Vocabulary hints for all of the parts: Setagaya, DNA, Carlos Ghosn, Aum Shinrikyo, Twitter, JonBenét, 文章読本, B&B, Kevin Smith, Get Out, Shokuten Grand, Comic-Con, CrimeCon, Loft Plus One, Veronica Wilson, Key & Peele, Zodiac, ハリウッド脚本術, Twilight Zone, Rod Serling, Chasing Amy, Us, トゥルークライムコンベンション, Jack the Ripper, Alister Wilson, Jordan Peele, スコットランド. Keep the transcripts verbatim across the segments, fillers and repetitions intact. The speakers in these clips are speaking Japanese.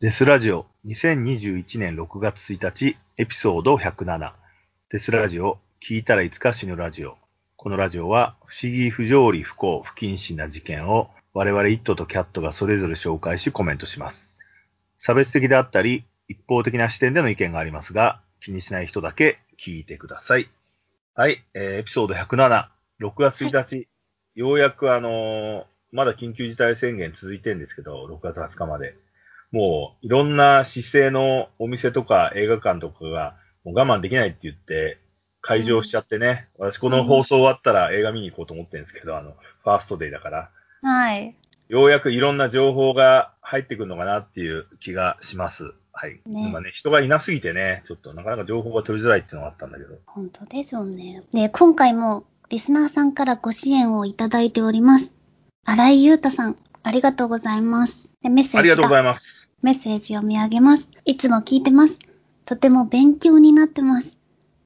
デスラジオにせんにじゅういちねんろくがつついたちエピソードひゃくななデスラジオ聞いたらいつか死ぬラジオ。このラジオは不思議不条理不幸不謹慎な事件を我々イットとキャットがそれぞれ紹介しコメントします。差別的であったり一方的な視点での意見がありますが気にしない人だけ聞いてください。はい、えー、エピソードひゃくなな ろくがつついたち、はい、ようやくあのー、まだ緊急事態宣言続いてるんですけどろくがつはつかまでもういろんな市制のお店とか映画館とかがもう我慢できないって言って開場しちゃってね、うん、私この放送終わったら映画見に行こうと思ってるんですけど、あのファーストデイだから、はい、ようやくいろんな情報が入ってくるのかなっていう気がします。はい。ね、今ね、人がいなすぎてね、ちょっとなかなか情報が取りづらいっていうのがあったんだけど。本当でしょうね。で、今回もリスナーさんからご支援をいただいております。新井優太さん、ありがとうございます。で、メッセージ。ありがとうございます。メッセージを見上げます。いつも聞いてます。とても勉強になってます。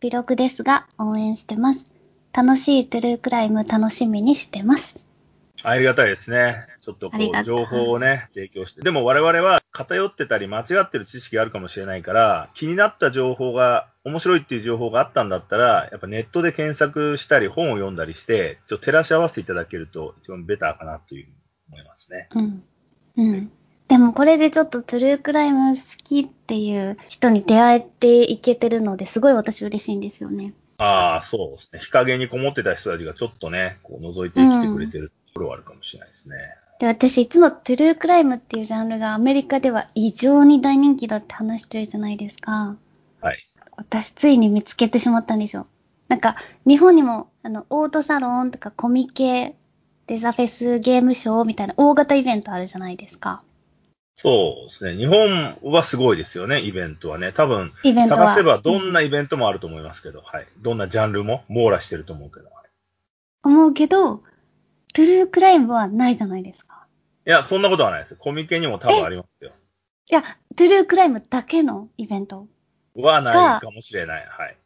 微力ですが、応援してます。楽しいトゥルークライム楽しみにしてます。ありがたいですね。ちょっとこう情報をね提供して、でも我々は偏ってたり間違ってる知識があるかもしれないから、気になった情報が面白いっていう情報があったんだったら、やっぱネットで検索したり本を読んだりして、ちょっと照らし合わせていただけると一番ベターかなという思いますね。うんうん。でもこれでちょっとトゥルークライム好きっていう人に出会えていけてるのですごい私嬉しいんですよね。ああ、そうですね。日陰にこもってた人たちがちょっとね、こう覗いてきてくれてるところはあるかもしれないですね。で、私いつもトゥルークライムっていうジャンルがアメリカでは異常に大人気だって話してるじゃないですか。はい。私ついに見つけてしまったんですよ。なんか日本にもあのオートサロンとかコミケ、デザフェスゲームショーみたいな大型イベントあるじゃないですか。そうですね。日本はすごいですよね、イベントはね。多分、探せばどんなイベントもあると思いますけど、うん、はい。どんなジャンルも網羅してると思うけど。はい、思うけど、トゥルークライムはないじゃないですか。いや、そんなことはないです。コミケにも多分ありますよ。いや、トゥルークライムだけのイベントはないかもしれない。はい。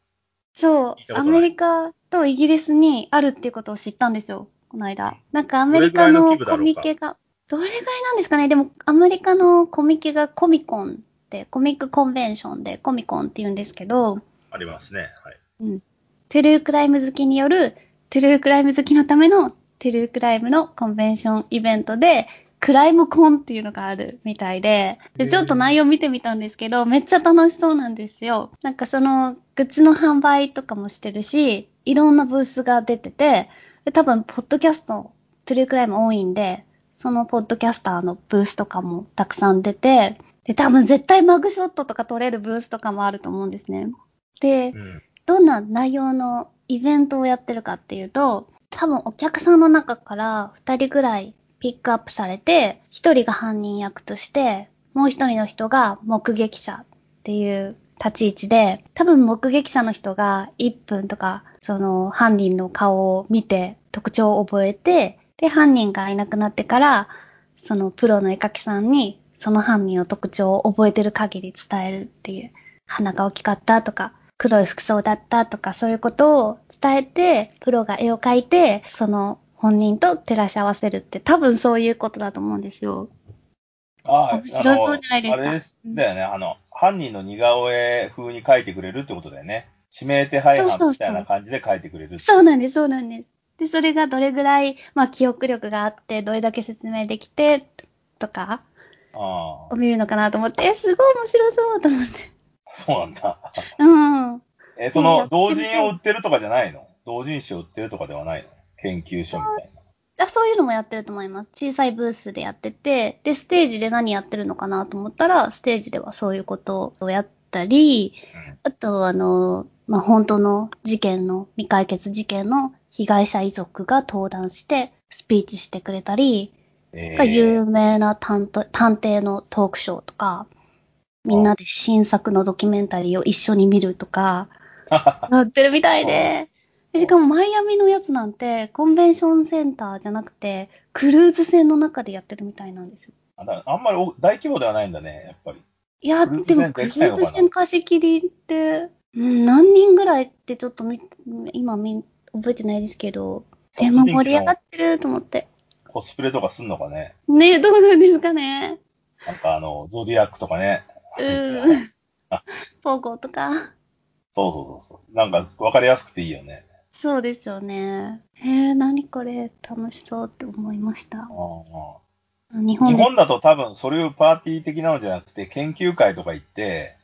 そう、アメリカとイギリスにあるっていうことを知ったんですよ、この間。なんかアメリカのコミケが。どれぐらいなんですかね。でもアメリカのコミケがコミコンってコミックコンベンションでコミコンって言うんですけど、ありますね。はい。うん。トゥルークライム好きによるトゥルークライム好きのためのトゥルークライムのコンベンションイベントでクライムコンっていうのがあるみたいで、でちょっと内容見てみたんですけど、めっちゃ楽しそうなんですよ。なんかそのグッズの販売とかもしてるし、いろんなブースが出てて、で多分ポッドキャストトゥルークライム多いんで。そのポッドキャスターのブースとかもたくさん出て、で、多分絶対マグショットとか撮れるブースとかもあると思うんですね。で、うん、どんな内容のイベントをやってるかっていうと、多分お客さんの中からふたりぐらいピックアップされて、ひとりが犯人役として、もうひとりの人が目撃者っていう立ち位置で、多分目撃者の人がいっぷんとか、その犯人の顔を見て特徴を覚えて、で、犯人がいなくなってから、そのプロの絵描きさんに、その犯人の特徴を覚えてる限り伝えるっていう、鼻が大きかったとか、黒い服装だったとか、そういうことを伝えて、プロが絵を描いて、その本人と照らし合わせるって、多分そういうことだと思うんですよ。ああ、面白そうじゃないですか。あれですだよね、あの、犯人の似顔絵風に描いてくれるってことだよね。指名手配犯みたいな感じで描いてくれる。そうなんです、そうなんです。で、それがどれぐらい、まあ、記憶力があって、どれだけ説明できて、とか、を見るのかなと思って、え、すごい面白そうと思って。そうなんだ。うん。え、その、同人を売ってるとかじゃないの？同人誌を売ってるとかではないの？研究所みたいな。あ、そういうのもやってると思います。小さいブースでやってて、で、ステージで何やってるのかなと思ったら、ステージではそういうことをやったり、うん、あと、あの、まあ、本当の事件の、未解決事件の、被害者遺族が登壇してスピーチしてくれたり、えー、有名な探偵のトークショーとか、みんなで新作のドキュメンタリーを一緒に見るとか、なってるみたいで、しかもマイアミのやつなんてコンベンションセンターじゃなくて、クルーズ船の中でやってるみたいなんですよ。あんまり大規模ではないんだね、やっぱり。いや、でもクルーズ船貸し切りって、うん、何人ぐらいってちょっとみ今見覚えてないですけど、でも盛り上がってると思って。コスプレとかすんのかね。ねえ、どうなんですかね。なんかあの、ゾディアックとかね。うん。ポーゴとか。そうそうそう。なんか分かりやすくていいよね。そうですよね。えー、何これ楽しそうって思いました。あ日本日本だと多分それをパーティー的なのじゃなくて、研究会とか行って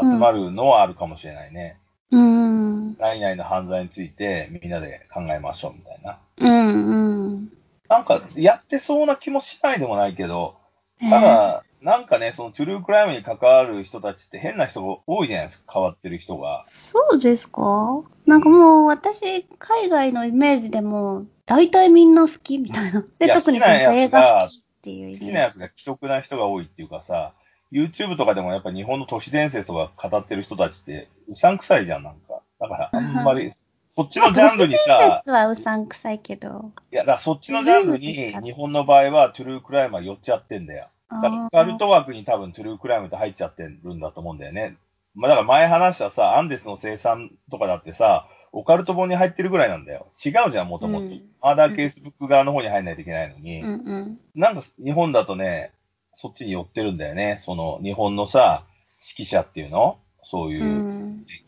集まるのはあるかもしれないね。うん。内々の犯罪についてみんなで考えましょうみたいな。うんうん。なんかやってそうな気もしないでもないけど、ただ、えー、なんかね、そのトゥルークライムに関わる人たちって変な人が多いじゃないですか、変わってる人が。そうですか？なんかもう私、海外のイメージでも、大体みんな好きみたいな。で、特に映画好きっていうイメージ。好きなやつが既得な人が多いっていうかさ、YouTube とかでもやっぱ日本の都市伝説とか語ってる人たちって、うさんくさいじゃん、なんか。だから、あんまり。そっちのジャンルにさ、まあ、はうさんくさいけど、いやだそっちのジャンルに日本の場合はトゥルークライムは寄っちゃってんだよ。だからカルト枠に多分トゥルークライムって入っちゃってるんだと思うんだよね。まあだから前話したさ、アンデスの生産とかだってさ、オカルト本に入ってるぐらいなんだよ。違うじゃん、もともと。アーダーケースブック側の方に入んないといけないのに、うんうん、なんか日本だとね、そっちに寄ってるんだよね。その日本のさ、指揮者っていうの、そういう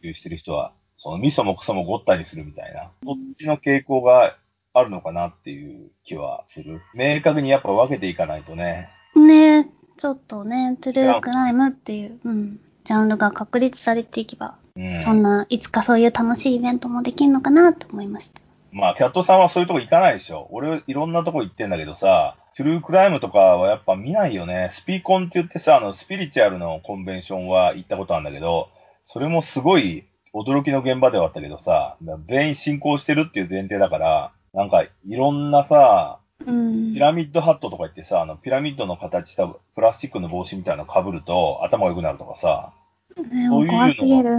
研究してる人は。うんその味噌もクソもごったりするみたいな、そっちの傾向があるのかなっていう気はする。明確にやっぱ分けていかないとね。ねえ、ちょっとね、トゥルークライムっていう、うん、ジャンルが確立されていけば、うん、そんないつかそういう楽しいイベントもできるのかなと思いました。まあ、キャットさんはそういうとこ行かないでしょ。俺、いろんなとこ行ってんだけどさ、トゥルークライムとかはやっぱ見ないよね。スピコンって言ってさ、あの、スピリチュアルのコンベンションは行ったことあるんだけど、それもすごい、驚きの現場ではあったけどさ、全員信仰してるっていう前提だから、なんかいろんなさ、うん、ピラミッドハットとか言ってさ、あのピラミッドの形したプラスチックの帽子みたいなの被ると頭が良くなるとかさ、ね、そういうの。怖すぎる。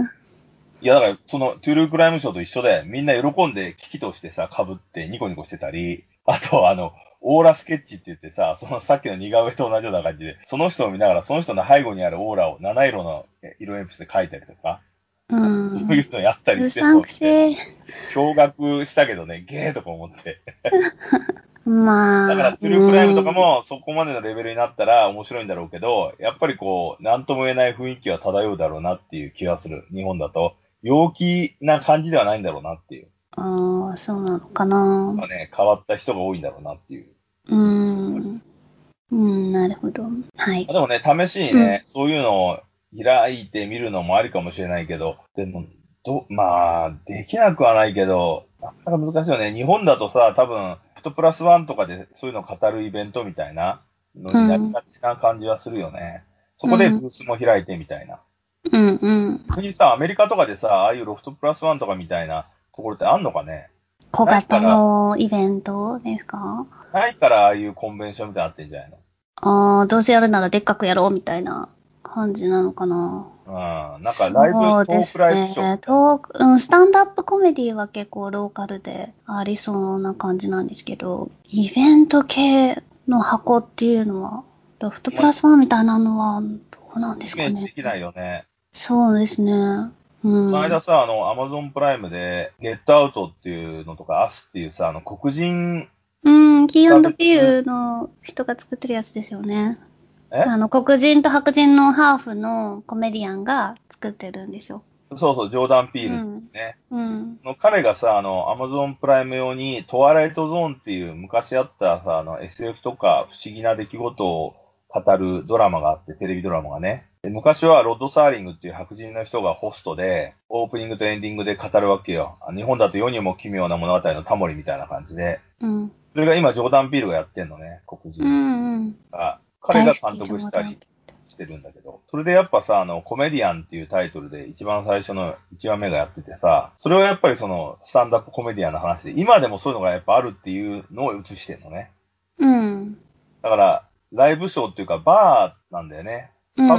いやだからそのトゥルークライムショーと一緒で、みんな喜んで危機としてさ、被ってニコニコしてたり、あとあの、オーラスケッチって言ってさ、そのさっきの似顔絵と同じような感じで、その人を見ながらその人の背後にあるオーラを七色の色鉛筆で描いたりとか、うん、そういうのやったりしてそうして驚愕したけどね、ゲーとか思ってまあだからトゥルークライムとかもそこまでのレベルになったら面白いんだろうけど、やっぱりこう何とも言えない雰囲気は漂うだろうなっていう気がする。日本だと陽気な感じではないんだろうなっていう。ああ、そうなのかな。まあね、変わった人が多いんだろうなっていう。うーん、うん、なるほど。はい。でもね、試しにね、うん、そういうのを開いてみるのもありかもしれないけど、でもど、まあ、できなくはないけど、なかなか難しいよね。日本だとさ、多分、フトプラスワンとかでそういうのを語るイベントみたいなのになりがちな感じはするよね。うん、そこでブースも開いてみたいな。うんうん。逆にさ、アメリカとかでさ、ああいうロフトプラスワンとかみたいなところってあんのかね？小型のイベントですか？ないからああいうコンベンションみたいなのあってんじゃないの？ああ、どうせやるならでっかくやろうみたいな。感じなのかな。うん、なんかライブトークライブショー、ね、トーク、うん、スタンドアップコメディは結構ローカルでありそうな感じなんですけど、イベント系の箱っていうのはロフトプラスワンみたいなのはどうなんですかね。イメージできないよね。そうですね。うん。この間さ、あのアマゾンプライムでゲットアウトっていうのとかアスっていうさ、あの黒人、うん、キー&ピールの人が作ってるやつですよね。あの黒人と白人のハーフのコメディアンが作ってるんですよ。そうそう、ジョーダン・ピールですね。うんうん、彼がさ、あの、アマゾンプライム用にトワイライトゾーンっていう昔あったさ、あの エスエフ とか不思議な出来事を語るドラマがあって、テレビドラマがね。で昔はロッド・サーリングっていう白人の人がホストで、オープニングとエンディングで語るわけよ。日本だと世にも奇妙な物語のタモリみたいな感じで。うん、それが今、ジョーダン・ピールがやってんのね、黒人。うんうん、彼が監督したりしてるんだけど、それでやっぱさ、あの、コメディアンっていうタイトルで一番最初のいちわめがやっててさ、それはやっぱりその、スタンダップコメディアンの話で、今でもそういうのがやっぱあるっていうのを映してるのね。うん。だから、ライブショーっていうかバーなんだよね。パブとかバ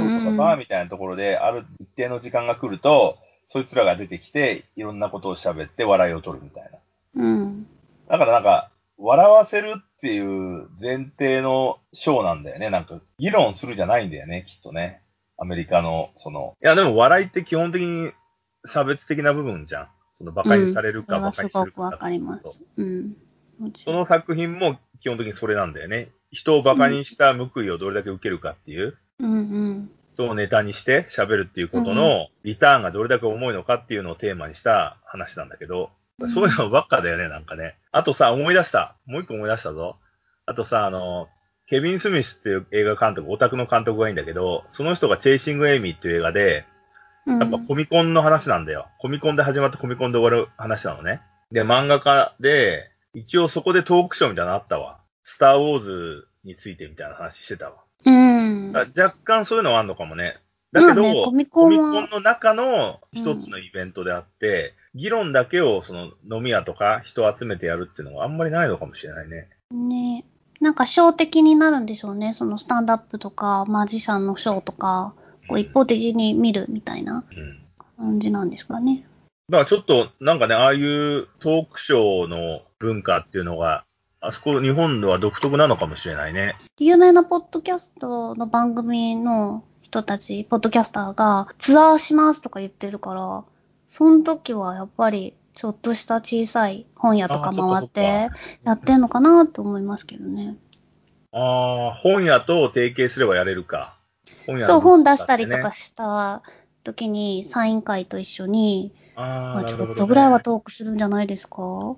ーみたいなところで、ある一定の時間が来ると、そいつらが出てきて、いろんなことを喋って笑いを取るみたいな。うん。だからなんか、笑わせるっていう前提のショーなんだよね。なんか議論するじゃないんだよね、きっとね。アメリカのその、いやでも笑いって基本的に差別的な部分じゃん。その馬鹿にされるか馬鹿にするか。うん、それはすごくわかります。うん。その作品も基本的にそれなんだよね。人を馬鹿にした報いをどれだけ受けるかっていう。うんうん、人をネタにして喋るっていうことのリターンがどれだけ重いのかっていうのをテーマにした話なんだけど、うん、そういうのばっかだよね、なんかね。あとさ、思い出した。もう一個思い出したぞ。あとさ、あの、ケビン・スミスっていう映画監督、オタクの監督がいいんだけど、その人がチェイシング・エイミーっていう映画で、やっぱコミコンの話なんだよ。コミコンで始まってコミコンで終わる話なのね。で、漫画家で、一応そこでトークショーみたいなのあったわ。スター・ウォーズについてみたいな話してたわ。うん。だから若干そういうのはあるのかもね。だけど、まあね、コミコンは、コミコンの中の一つのイベントであって、うん、議論だけをその飲み屋とか人を集めてやるっていうのはあんまりないのかもしれないね。ねえ。なんかショー的になるんでしょうね。そのスタンドアップとかマジシャンのショーとか、こう一方的に見るみたいな感じなんですかね。だからちょっとなんかね、ああいうトークショーの文化っていうのが、あそこ日本では独特なのかもしれないね。有名なポッドキャストの番組の人たち、ポッドキャスターがツアーしますとか言ってるから、その時はやっぱりちょっとした小さい本屋とか回ってやってんのかなと思いますけどね。ああ、本屋と提携すればやれるか。本屋、ね、そう、本出したりとかした時にサイン会と一緒に、あ、まあ、ちょっとぐらいはトークするんじゃないですか。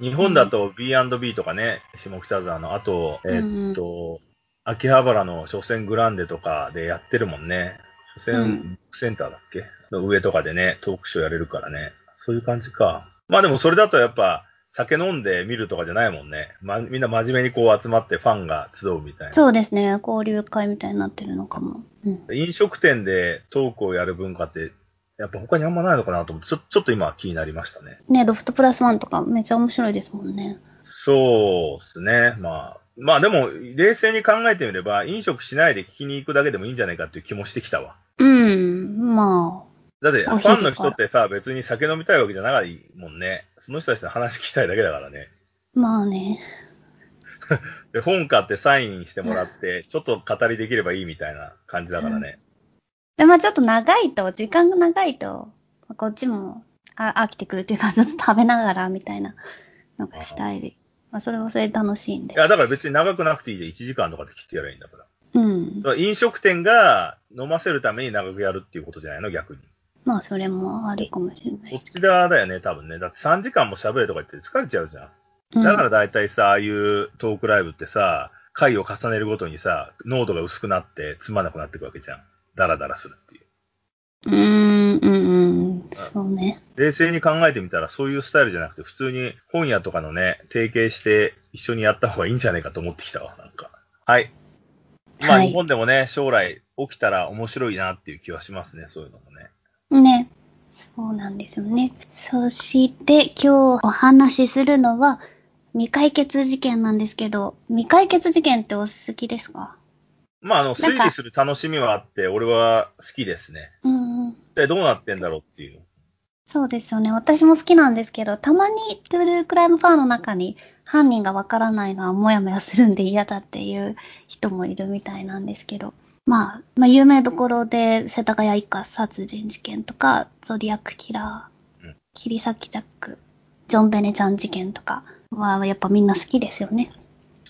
日本だと ビーアンドビー とかね、下北沢の、あと、えー、っと、うん、秋葉原の書店グランデとかでやってるもんね。書店センターだっけ、うん、の上とかでね、トークショーやれるからね。そういう感じか。まあでもそれだとやっぱ酒飲んで見るとかじゃないもんね。ま、みんな真面目にこう集まってファンが集うみたいな。そうですね。交流会みたいになってるのかも。うん、飲食店でトークをやる文化って、やっぱ他にあんまないのかなと思って、ちょ、ちょっと今気になりましたね。ね、ロフトプラスワンとかめっちゃ面白いですもんね。そうですね。まあ、まあでも冷静に考えてみれば、飲食しないで聞きに行くだけでもいいんじゃないかっていう気もしてきたわ。うん、まあ。だってファンの人ってさ、別に酒飲みたいわけじゃないもんね。その人たちの話聞きたいだけだからね。まあね。で、本買ってサインしてもらって、ちょっと語りできればいいみたいな感じだからね。うん、でまあ、ちょっと長いと、時間が長いと、こっちもあ飽きてくるというか、ずっと食べながらみたいなのがしたい。あ、まあ、それはそれ楽しいんで。いや、だから別に長くなくていいじゃん。いちじかんとかで切ってやればいいんだから。うん。だから飲食店が飲ませるために長くやるっていうことじゃないの、逆に。まあ、それもあるかもしれない。こっち側だよね、多分ね。だってさんじかんも喋るとか言って疲れちゃうじゃん。だから大体さ、うん、ああいうトークライブってさ、回を重ねるごとにさ、濃度が薄くなってつまなくなっていくわけじゃん。ダラダラするっていう。うーん、うん、うん。そうね。冷静に考えてみたら、そういうスタイルじゃなくて、普通に本屋とかのね、提携して一緒にやった方がいいんじゃないかと思ってきたわ、なんか。はい。まあ、はい、日本でもね、将来起きたら面白いなっていう気はしますね、そういうのもね。ね。そうなんですよね。そして、今日お話しするのは、未解決事件なんですけど、未解決事件ってお好きですか？まあ、あの、推理する楽しみはあって、俺は好きですね。うん。で、どうなってんだろうっていう。そうですよね。私も好きなんですけど、たまにトゥルークライムファンの中に犯人がわからないのはモヤモヤするんで嫌だっていう人もいるみたいなんですけど。まあ、まあ、有名どころで世田谷一家殺人事件とか、ゾディアックキラー、うん、切り裂きジャック、ジョンベネちゃん事件とかはやっぱみんな好きですよね。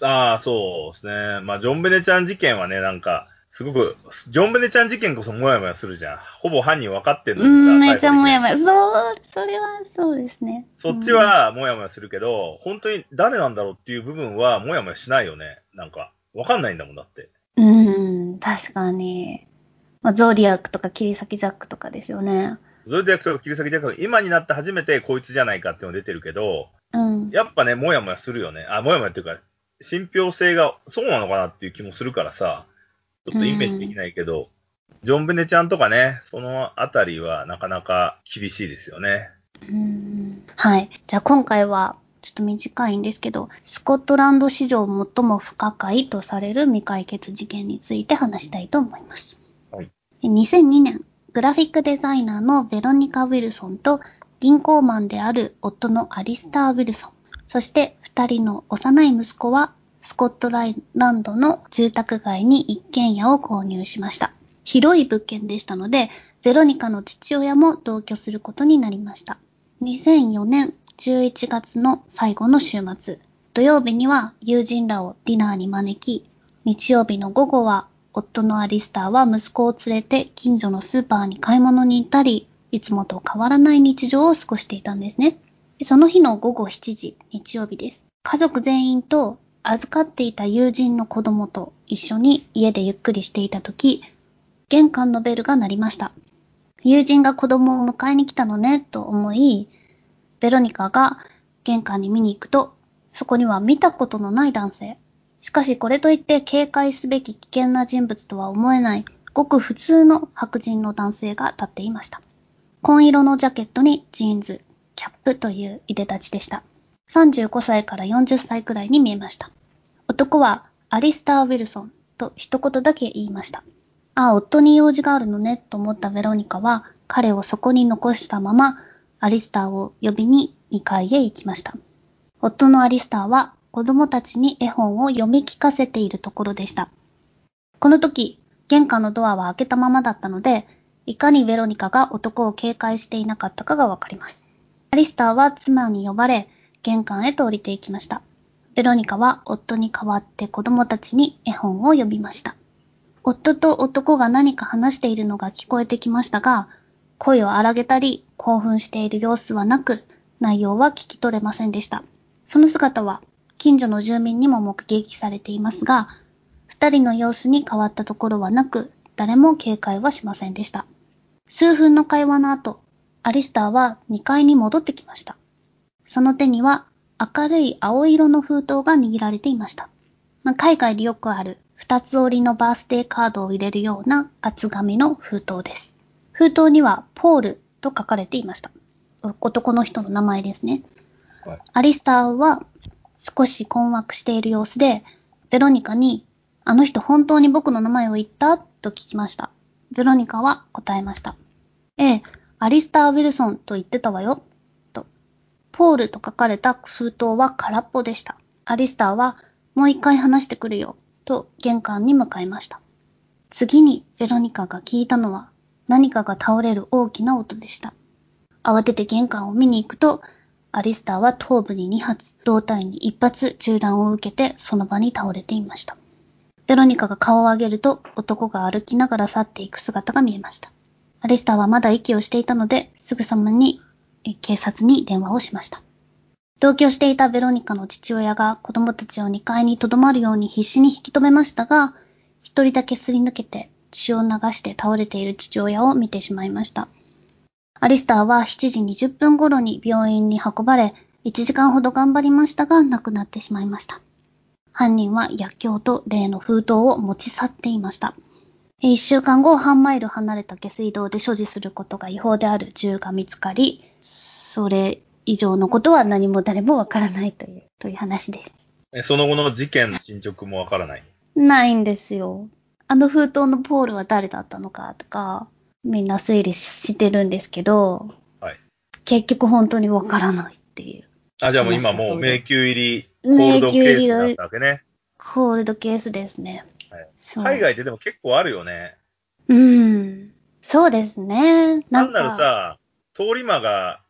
ああ、そうですね。まあ、ジョンベネちゃん事件はね、なんか、すごく、ジョンベネちゃん事件こそもやもやするじゃん。ほぼ犯人分かってるのにさ。うん、めっちゃもやもや。そう、それはそうですね。そっちはもやもやするけど、本当に誰なんだろうっていう部分はもやもやしないよね。なんか、分かんないんだもんだって。うん、確かに。まあ、ゾディアックとか切り裂きジャックとかですよね。ゾディアックとか切り裂きジャック、今になって初めてこいつじゃないかっていうのが出てるけど、うん、やっぱね、もやもやするよね。あ、もやもやっていうか、信憑性がそうなのかなっていう気もするからさ、ちょっとイメージできないけど、うん、ジョンベネちゃんとかね、そのあたりはなかなか厳しいですよね。うん、はい。じゃあ今回はちょっと短いんですけど、スコットランド史上最も不可解とされる未解決事件について話したいと思います。はい。にせんにねん、グラフィックデザイナーのベロニカ・ウィルソンと銀行マンである夫のアリスター・ウィルソン、そしてふたりの幼い息子はスコットランドの住宅街に一軒家を購入しました。広い物件でしたので、ベロニカの父親も同居することになりました。にせんよねんじゅういちがつの最後の週末、土曜日には友人らをディナーに招き、日曜日の午後は夫のアリスターは息子を連れて近所のスーパーに買い物に行ったり、いつもと変わらない日常を過ごしていたんですね。その日のごごしちじ、日曜日です。家族全員と預かっていた友人の子供と一緒に家でゆっくりしていたとき、玄関のベルが鳴りました。友人が子供を迎えに来たのねと思い、ベロニカが玄関に見に行くと、そこには見たことのない男性。しかしこれといって警戒すべき危険な人物とは思えない、ごく普通の白人の男性が立っていました。紺色のジャケットにジーンズ、キャップといういでたちでした。さんじゅうごさいからよんじゅっさいくらいに見えました。男はアリスター・ウィルソンと一言だけ言いました。ああ、夫に用事があるのねと思ったベロニカは彼をそこに残したままアリスターを呼びににかいへ行きました。夫のアリスターは子供たちに絵本を読み聞かせているところでした。この時、玄関のドアは開けたままだったので、いかにベロニカが男を警戒していなかったかがわかります。アリスターは妻に呼ばれ、玄関へと降りていきました。ベロニカは夫に代わって子供たちに絵本を読みました。夫と男が何か話しているのが聞こえてきましたが、声を荒げたり興奮している様子はなく、内容は聞き取れませんでした。その姿は近所の住民にも目撃されていますが、二人の様子に変わったところはなく、誰も警戒はしませんでした。数分の会話の後、アリスターはにかいに戻ってきました。その手には明るい青色の封筒が握られていました。まあ、海外でよくある二つ折りのバースデーカードを入れるような厚紙の封筒です。封筒にはポールと書かれていました。男の人の名前ですね。はい、アリスターは少し困惑している様子で、ベロニカにあの人本当に僕の名前を言ったと聞きました。ベロニカは答えました。ええ、アリスター・ウィルソンと言ってたわよ、と。ポールと書かれた封筒は空っぽでした。アリスターはもう一回話してくるよ。と玄関に向かいました。次にベロニカが聞いたのは何かが倒れる大きな音でした。慌てて玄関を見に行くと、アリスターは頭部ににはつ、胴体にいっぱつ銃弾を受けてその場に倒れていました。ベロニカが顔を上げると男が歩きながら去っていく姿が見えました。アリスターはまだ息をしていたので、すぐさまに警察に電話をしました。同居していたベロニカの父親が子供たちをにかいに留まるように必死に引き止めましたが、一人だけすり抜けて血を流して倒れている父親を見てしまいました。アリスターはしちじにじゅっぷん頃に病院に運ばれ、いちじかんほど頑張りましたが亡くなってしまいました。犯人は薬莢と例の封筒を持ち去っていました。いっしゅうかんご、半マイル離れた下水道で所持することが違法である銃が見つかり、それ以上のことは何も誰もわからないという、という話です。え、その後の事件の進捗もわからない？ないんですよ。あの封筒のポールは誰だったのかとか、みんな推理してるんですけど、はい、結局本当にわからないっていう。あ、じゃあもう今もう迷宮入り、コールドケースだったわけね。コールドケースですね、はい。そう。海外ででも結構あるよね。うん。そうですね。なんならさ、通り魔が、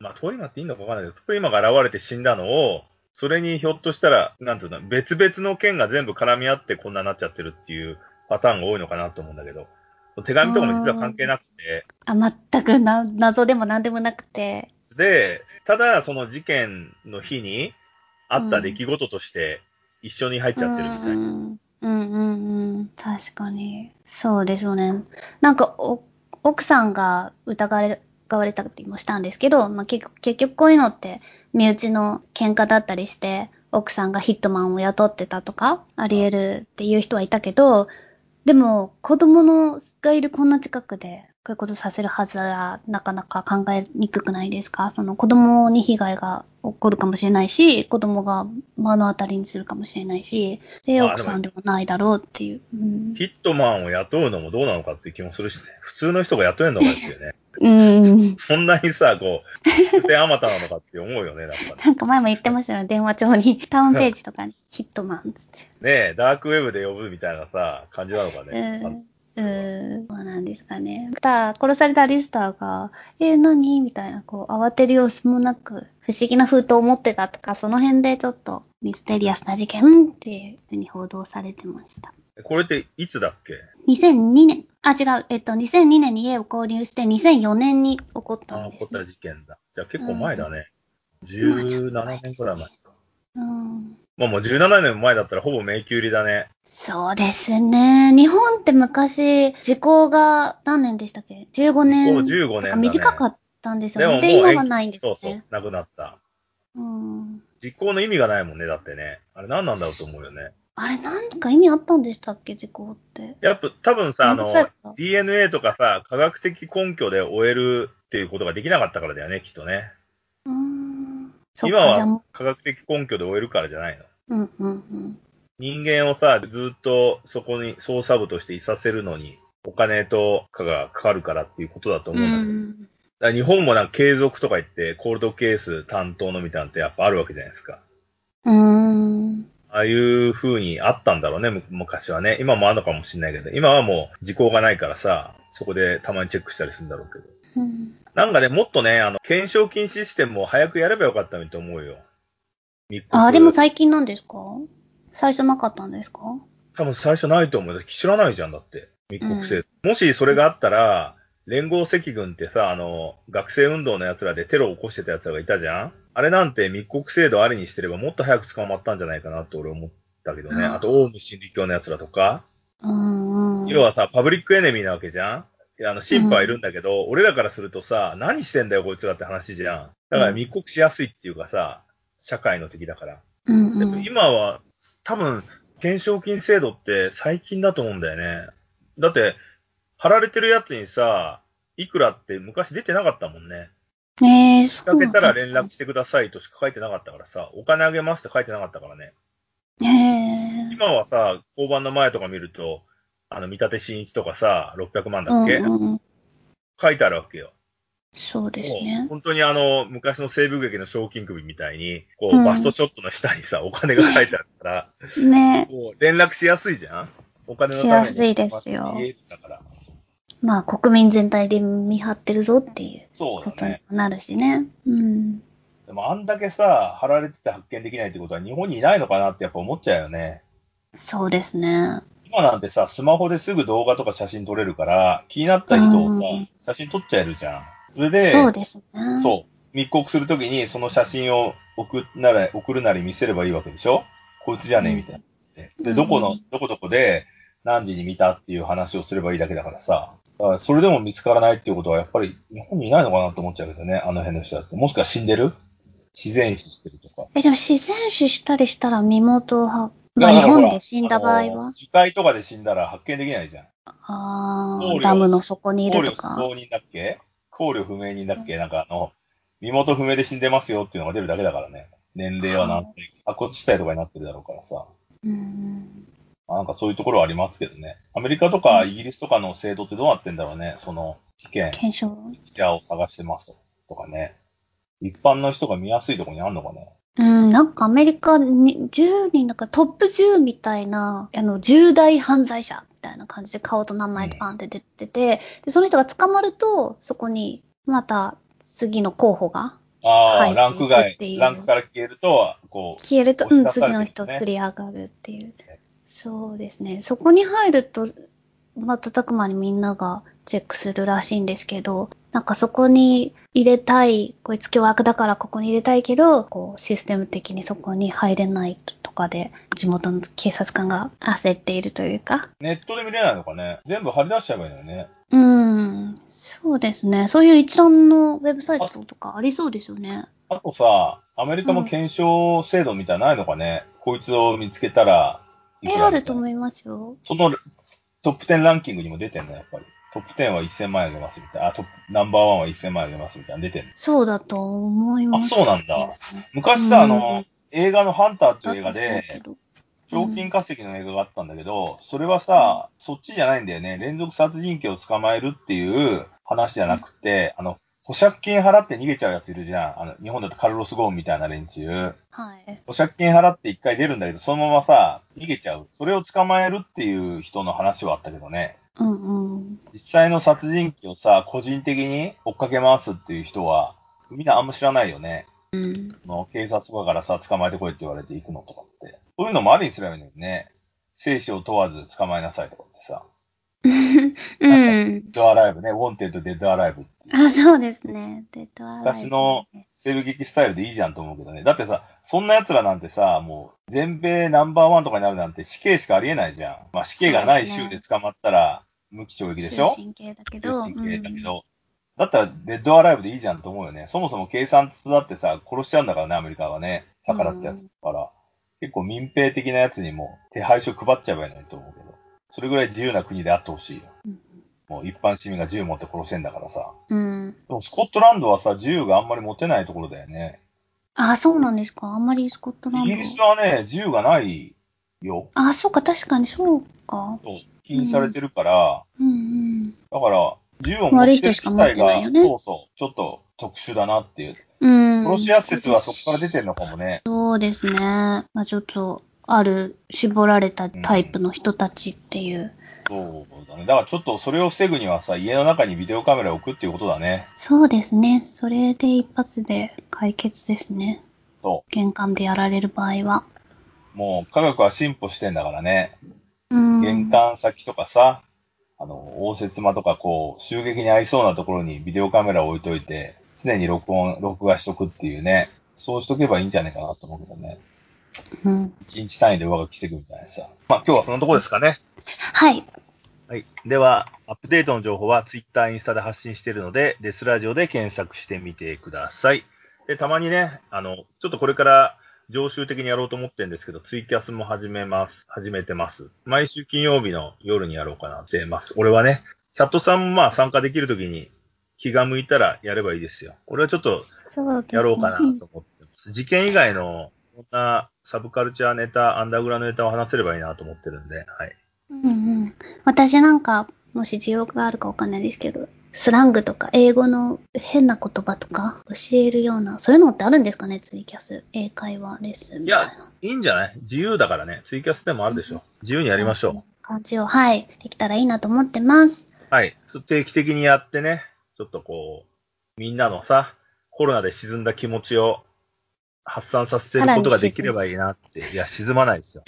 まあ、通り魔っていいのか分からないけど、通り魔が現れて死んだのを、それにひょっとしたら、なんていうの、別々の件が全部絡み合ってこんなになっちゃってるっていうパターンが多いのかなと思うんだけど、手紙とかも実は関係なくて。あ、全くな謎でも何でもなくて。で、ただ、その事件の日にあった出来事として一緒に入っちゃってるみたいな。うん、うん、うん、うん。確かに。そうですよね。なんか、お奥さんが疑われ、使われたりもしたんですけど、まあ、結, 結局こういうのって身内の喧嘩だったりして奥さんがヒットマンを雇ってたとかありえるっていう人はいたけど、でも子供のがいるこんな近くでこういうことさせるはずはなかなか考えにくくないですか？その子供に被害が起こるかもしれないし、子供が目の当たりにするかもしれないし、で、まあ、奥さんでもないだろうっていう、うん、ヒットマンを雇うのもどうなのかっていう気もするしね。普通の人が雇えるのかですよね。うん、そんなにさ、こう、手あまたなのかって思うよね、なんか、ね。なんか前も言ってましたよね、電話帳に、タウンページとかに、ヒットマンって。ねえ、ダークウェブで呼ぶみたいなさ、感じなのかね。うん、うん、そうなんですかね。ただ、殺されたアリスターが、えー、何みたいな、こう、慌てる様子もなく、不思議な封筒を持ってたとか、その辺でちょっとミステリアスな事件っていうふうに報道されてました。これっていつだっけ？にせんにねん、あ、違う、えっと、にせんにねんに家を購入して、にせんよねんに起こった、ね。あ、起こった事件だ。じゃあ結構前だね。うん、じゅうななねんくらい前か。うん。まあもうじゅうななねん前だったらほぼ迷宮入りだね。そうですね。日本って昔、時効が何年でしたっけ？じゅうごねん。じゅうごねんだね。短かったんですよね。で、今はないんですね。そうそう、なくなった。うん。時効の意味がないもんね、だってね。あれ何なんだろうと思うよね。あれ何か意味あったんでしたっけ、時効って。やっぱ多分さ、あの、ディーエヌエー とかさ、科学的根拠で終えるっていうことができなかったからだよね、きっとね。うーん。今は科学的根拠で終えるからじゃないの。うんうんうん。人間をさ、ずっとそこに捜査部としていさせるのに、お金とかがかかるからっていうことだと思うんだけど。うん、だから日本もなんか継続とか言って、コールドケース担当のみたいなのってやっぱあるわけじゃないですか。うーん。ああいう風にあったんだろうね、昔はね。今もあるのかもしれないけど、今はもう時効がないからさ、そこでたまにチェックしたりするんだろうけど。うん、なんかね、もっとね、あの、懸賞金システムを早くやればよかったと思うよ。あ、でも最近なんですか？最初なかったんですか？多分最初ないと思うよ。知らないじゃん、だって。密告制度、うん。もしそれがあったら、連合赤軍ってさ、あの、学生運動の奴らでテロを起こしてた奴らがいたじゃん？あれなんて密告制度ありにしてればもっと早く捕まったんじゃないかなって俺思ったけどね。あと、オウム真理教の奴らとか。うん。要はさ、パブリックエネミーなわけじゃん？あの、審判いるんだけど、うん、俺らからするとさ、何してんだよ、こいつらって話じゃん。だから密告しやすいっていうかさ、社会の敵だから。うんうん、でも今は、多分、懸賞金制度って最近だと思うんだよね。だって、貼られてるやつにさ、いくらって昔出てなかったもんね。ねえ、そう。仕掛けたら連絡してくださいとしか書いてなかったからさ、お金あげますって書いてなかったからね。へえ。今はさ、交番の前とか見ると、あの、見立新一とかさ、ろっぴゃくまんだっけ、うんうん、書いてあるわけよ。そうですね。本当にあの、昔の西部劇の賞金首みたいに、こう、うん、バストショットの下にさ、お金が書いてあるから、ね、こう連絡しやすいじゃん。お金のために。しやすいですよ。だからまあ国民全体で見張ってるぞっていうことになるしね。そうだね。うん。でもあんだけさ、貼られてて発見できないってことは日本にいないのかなってやっぱ思っちゃうよね。そうですね。今なんてさ、スマホですぐ動画とか写真撮れるから、気になった人をさ、うん、写真撮っちゃえるじゃん。それで、そうですね。そう。密告するときにその写真を送なら送るなり見せればいいわけでしょ？こいつじゃねえみたいな。で、どこの、どこどこで何時に見たっていう話をすればいいだけだからさ。それでも見つからないっていうことはやっぱり日本にいないのかなと思っちゃうけどね、あの辺の人たち。もしくは死んでる？自然死してるとか。え、でも自然死したりしたら身元をは、まあ日本で死んだ場合は樹海とかで死んだら発見できないじゃん。あー、ダムの底にいるとか。考慮不明人だっけ？考慮不明人だっけ？なんかあの、身元不明で死んでますよっていうのが出るだけだからね。年齢はなんて、白骨死体とかになってるだろうからさ。うーん。なんかそういうところはありますけどね。アメリカとかイギリスとかの制度ってどうなってんだろうね。その事件、検証者を探してますとかね。一般の人が見やすいところにあるのかね。うん、なんかアメリカにじゅうにん、なんかトップじゅうみたいな、あの、重大犯罪者みたいな感じで顔と名前バーンって出てて、うん、で、その人が捕まると、そこにまた次の候補が。ああ、ランク外。ランクから消えると、こう。消えると、うん、次の人繰り上がるっていう。そうですね。そこに入ると、瞬く間にみんながチェックするらしいんですけど、なんかそこに入れたい、こいつ凶悪だからここに入れたいけど、こうシステム的にそこに入れないとかで、地元の警察官が焦っているというか。ネットで見れないのかね。全部貼り出しちゃえばいいのよね。うん、そうですね。そういう一覧のウェブサイトとかありそうですよね。あとさ、アメリカも検証制度みたいなのないのかね。うん、こいつを見つけたら、え、あると思いますよ。そのトップじゅうランキングにも出てんだ、やっぱり。トップじゅうはせんまんえんあげますみたいな。あ、トップ、ナンバーワンはせんまんえんあげますみたいな。出てる。そうだと思います。あ、そうなんだ。昔さ、うん、あの、映画のハンターっていう映画で、賞金稼ぎの映画があったんだけど、うん、それはさ、そっちじゃないんだよね。連続殺人鬼を捕まえるっていう話じゃなくて、うん、あの、保釈金払って逃げちゃうやついるじゃん。あの、日本だとカルロス・ゴーンみたいな連中。はい。保釈金払って一回出るんだけど、そのままさ、逃げちゃう。それを捕まえるっていう人の話はあったけどね。うんうん。実際の殺人鬼をさ、個人的に追っかけ回すっていう人は、みんなあんま知らないよね。うん。の警察とかからさ、捕まえてこいって言われて行くのとかって。そういうのもありにすればいいのよね。生死を問わず捕まえなさいとかってさ。うん。デッドアライブね。ウォンテッドデッドアライブっていう。あ、そうですね。デッドアライブ、ね。昔の西部劇スタイルでいいじゃんと思うけどね。だってさ、そんな奴らなんてさ、もう全米ナンバーワンとかになるなんて死刑しかありえないじゃん。まあ死刑がない州で捕まったら無期懲役でしょ。終身刑だけど。終身刑だけど。うん、だったらデッドアライブでいいじゃんと思うよね。そもそも計算だってさ、殺しちゃうんだからね、アメリカはね。逆らったやつだから、うん、結構民兵的なやつにも手配書配っちゃえばいいのにと思うけど、それぐらい自由な国であってほしいよ、うん。もう一般市民が銃持って殺せんだからさ。うん。でもスコットランドはさ、銃があんまり持てないところだよね。あ、そうなんですか。あんまりスコットランド。イギリスはね、銃がないよ。あ、そうか、確かにそうか。そう、禁止されてるから。うん、うん、うん。だから。銃を持ってる機会が、ね、そうそう、ちょっと特殊だなっていう。うん。殺し屋説はそこから出てるのかもね。そうですね。まあ、ちょっと、ある、絞られたタイプの人たちっていう、うん。そうだね。だからちょっとそれを防ぐにはさ、家の中にビデオカメラを置くっていうことだね。そうですね。それで一発で解決ですね。そう。玄関でやられる場合は。もう、科学は進歩してんだからね。うん。玄関先とかさ、あの、応接間とか、こう、襲撃に合いそうなところにビデオカメラを置いといて、常に録音、録画しとくっていうね、そうしとけばいいんじゃないかなと思うけどね。うん。一日単位で上書きしていくみたいなさ。まあ、今日はそのとこですかね。はい。はい。では、アップデートの情報は Twitter、インスタで発信しているので、デスラジオで検索してみてください。で、たまにね、あの、ちょっとこれから、常習的にやろうと思ってるんですけど、ツイキャスも始めます。始めてます。毎週金曜日の夜にやろうかなってます。俺はね、キャットさんもまあ参加できるときに気が向いたらやればいいですよ。俺はちょっとやろうかなと思ってます。事件以外のこんなサブカルチャーネタ、アンダーグラウンドネタを話せればいいなと思ってるんで、はい。うんうん。私なんか、もし需要があるかわかんないですけど、スラングとか英語の変な言葉とか教えるような、そういうのってあるんですかね、ツイキャス英会話レッスンみたいな。いや、いいんじゃない、自由だからね、ツイキャスでもあるでしょ、うん、自由にやりましょう、感じを、はい、できたらいいなと思ってます。はい、定期的にやってね、ちょっとこうみんなのさ、コロナで沈んだ気持ちを発散させてることができればいいなって。いや、沈まないですよ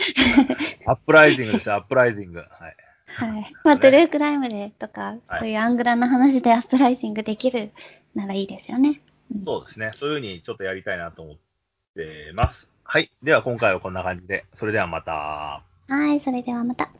アップライジングですよ、アップライジング。はい、はい。まあ、トゥルークライムでとか、はい、そういうアングラな話でアップライジングできるならいいですよね。うん、そうですね。そういうふうにちょっとやりたいなと思ってます。はい。では今回はこんな感じで。それではまた。はい。それではまた。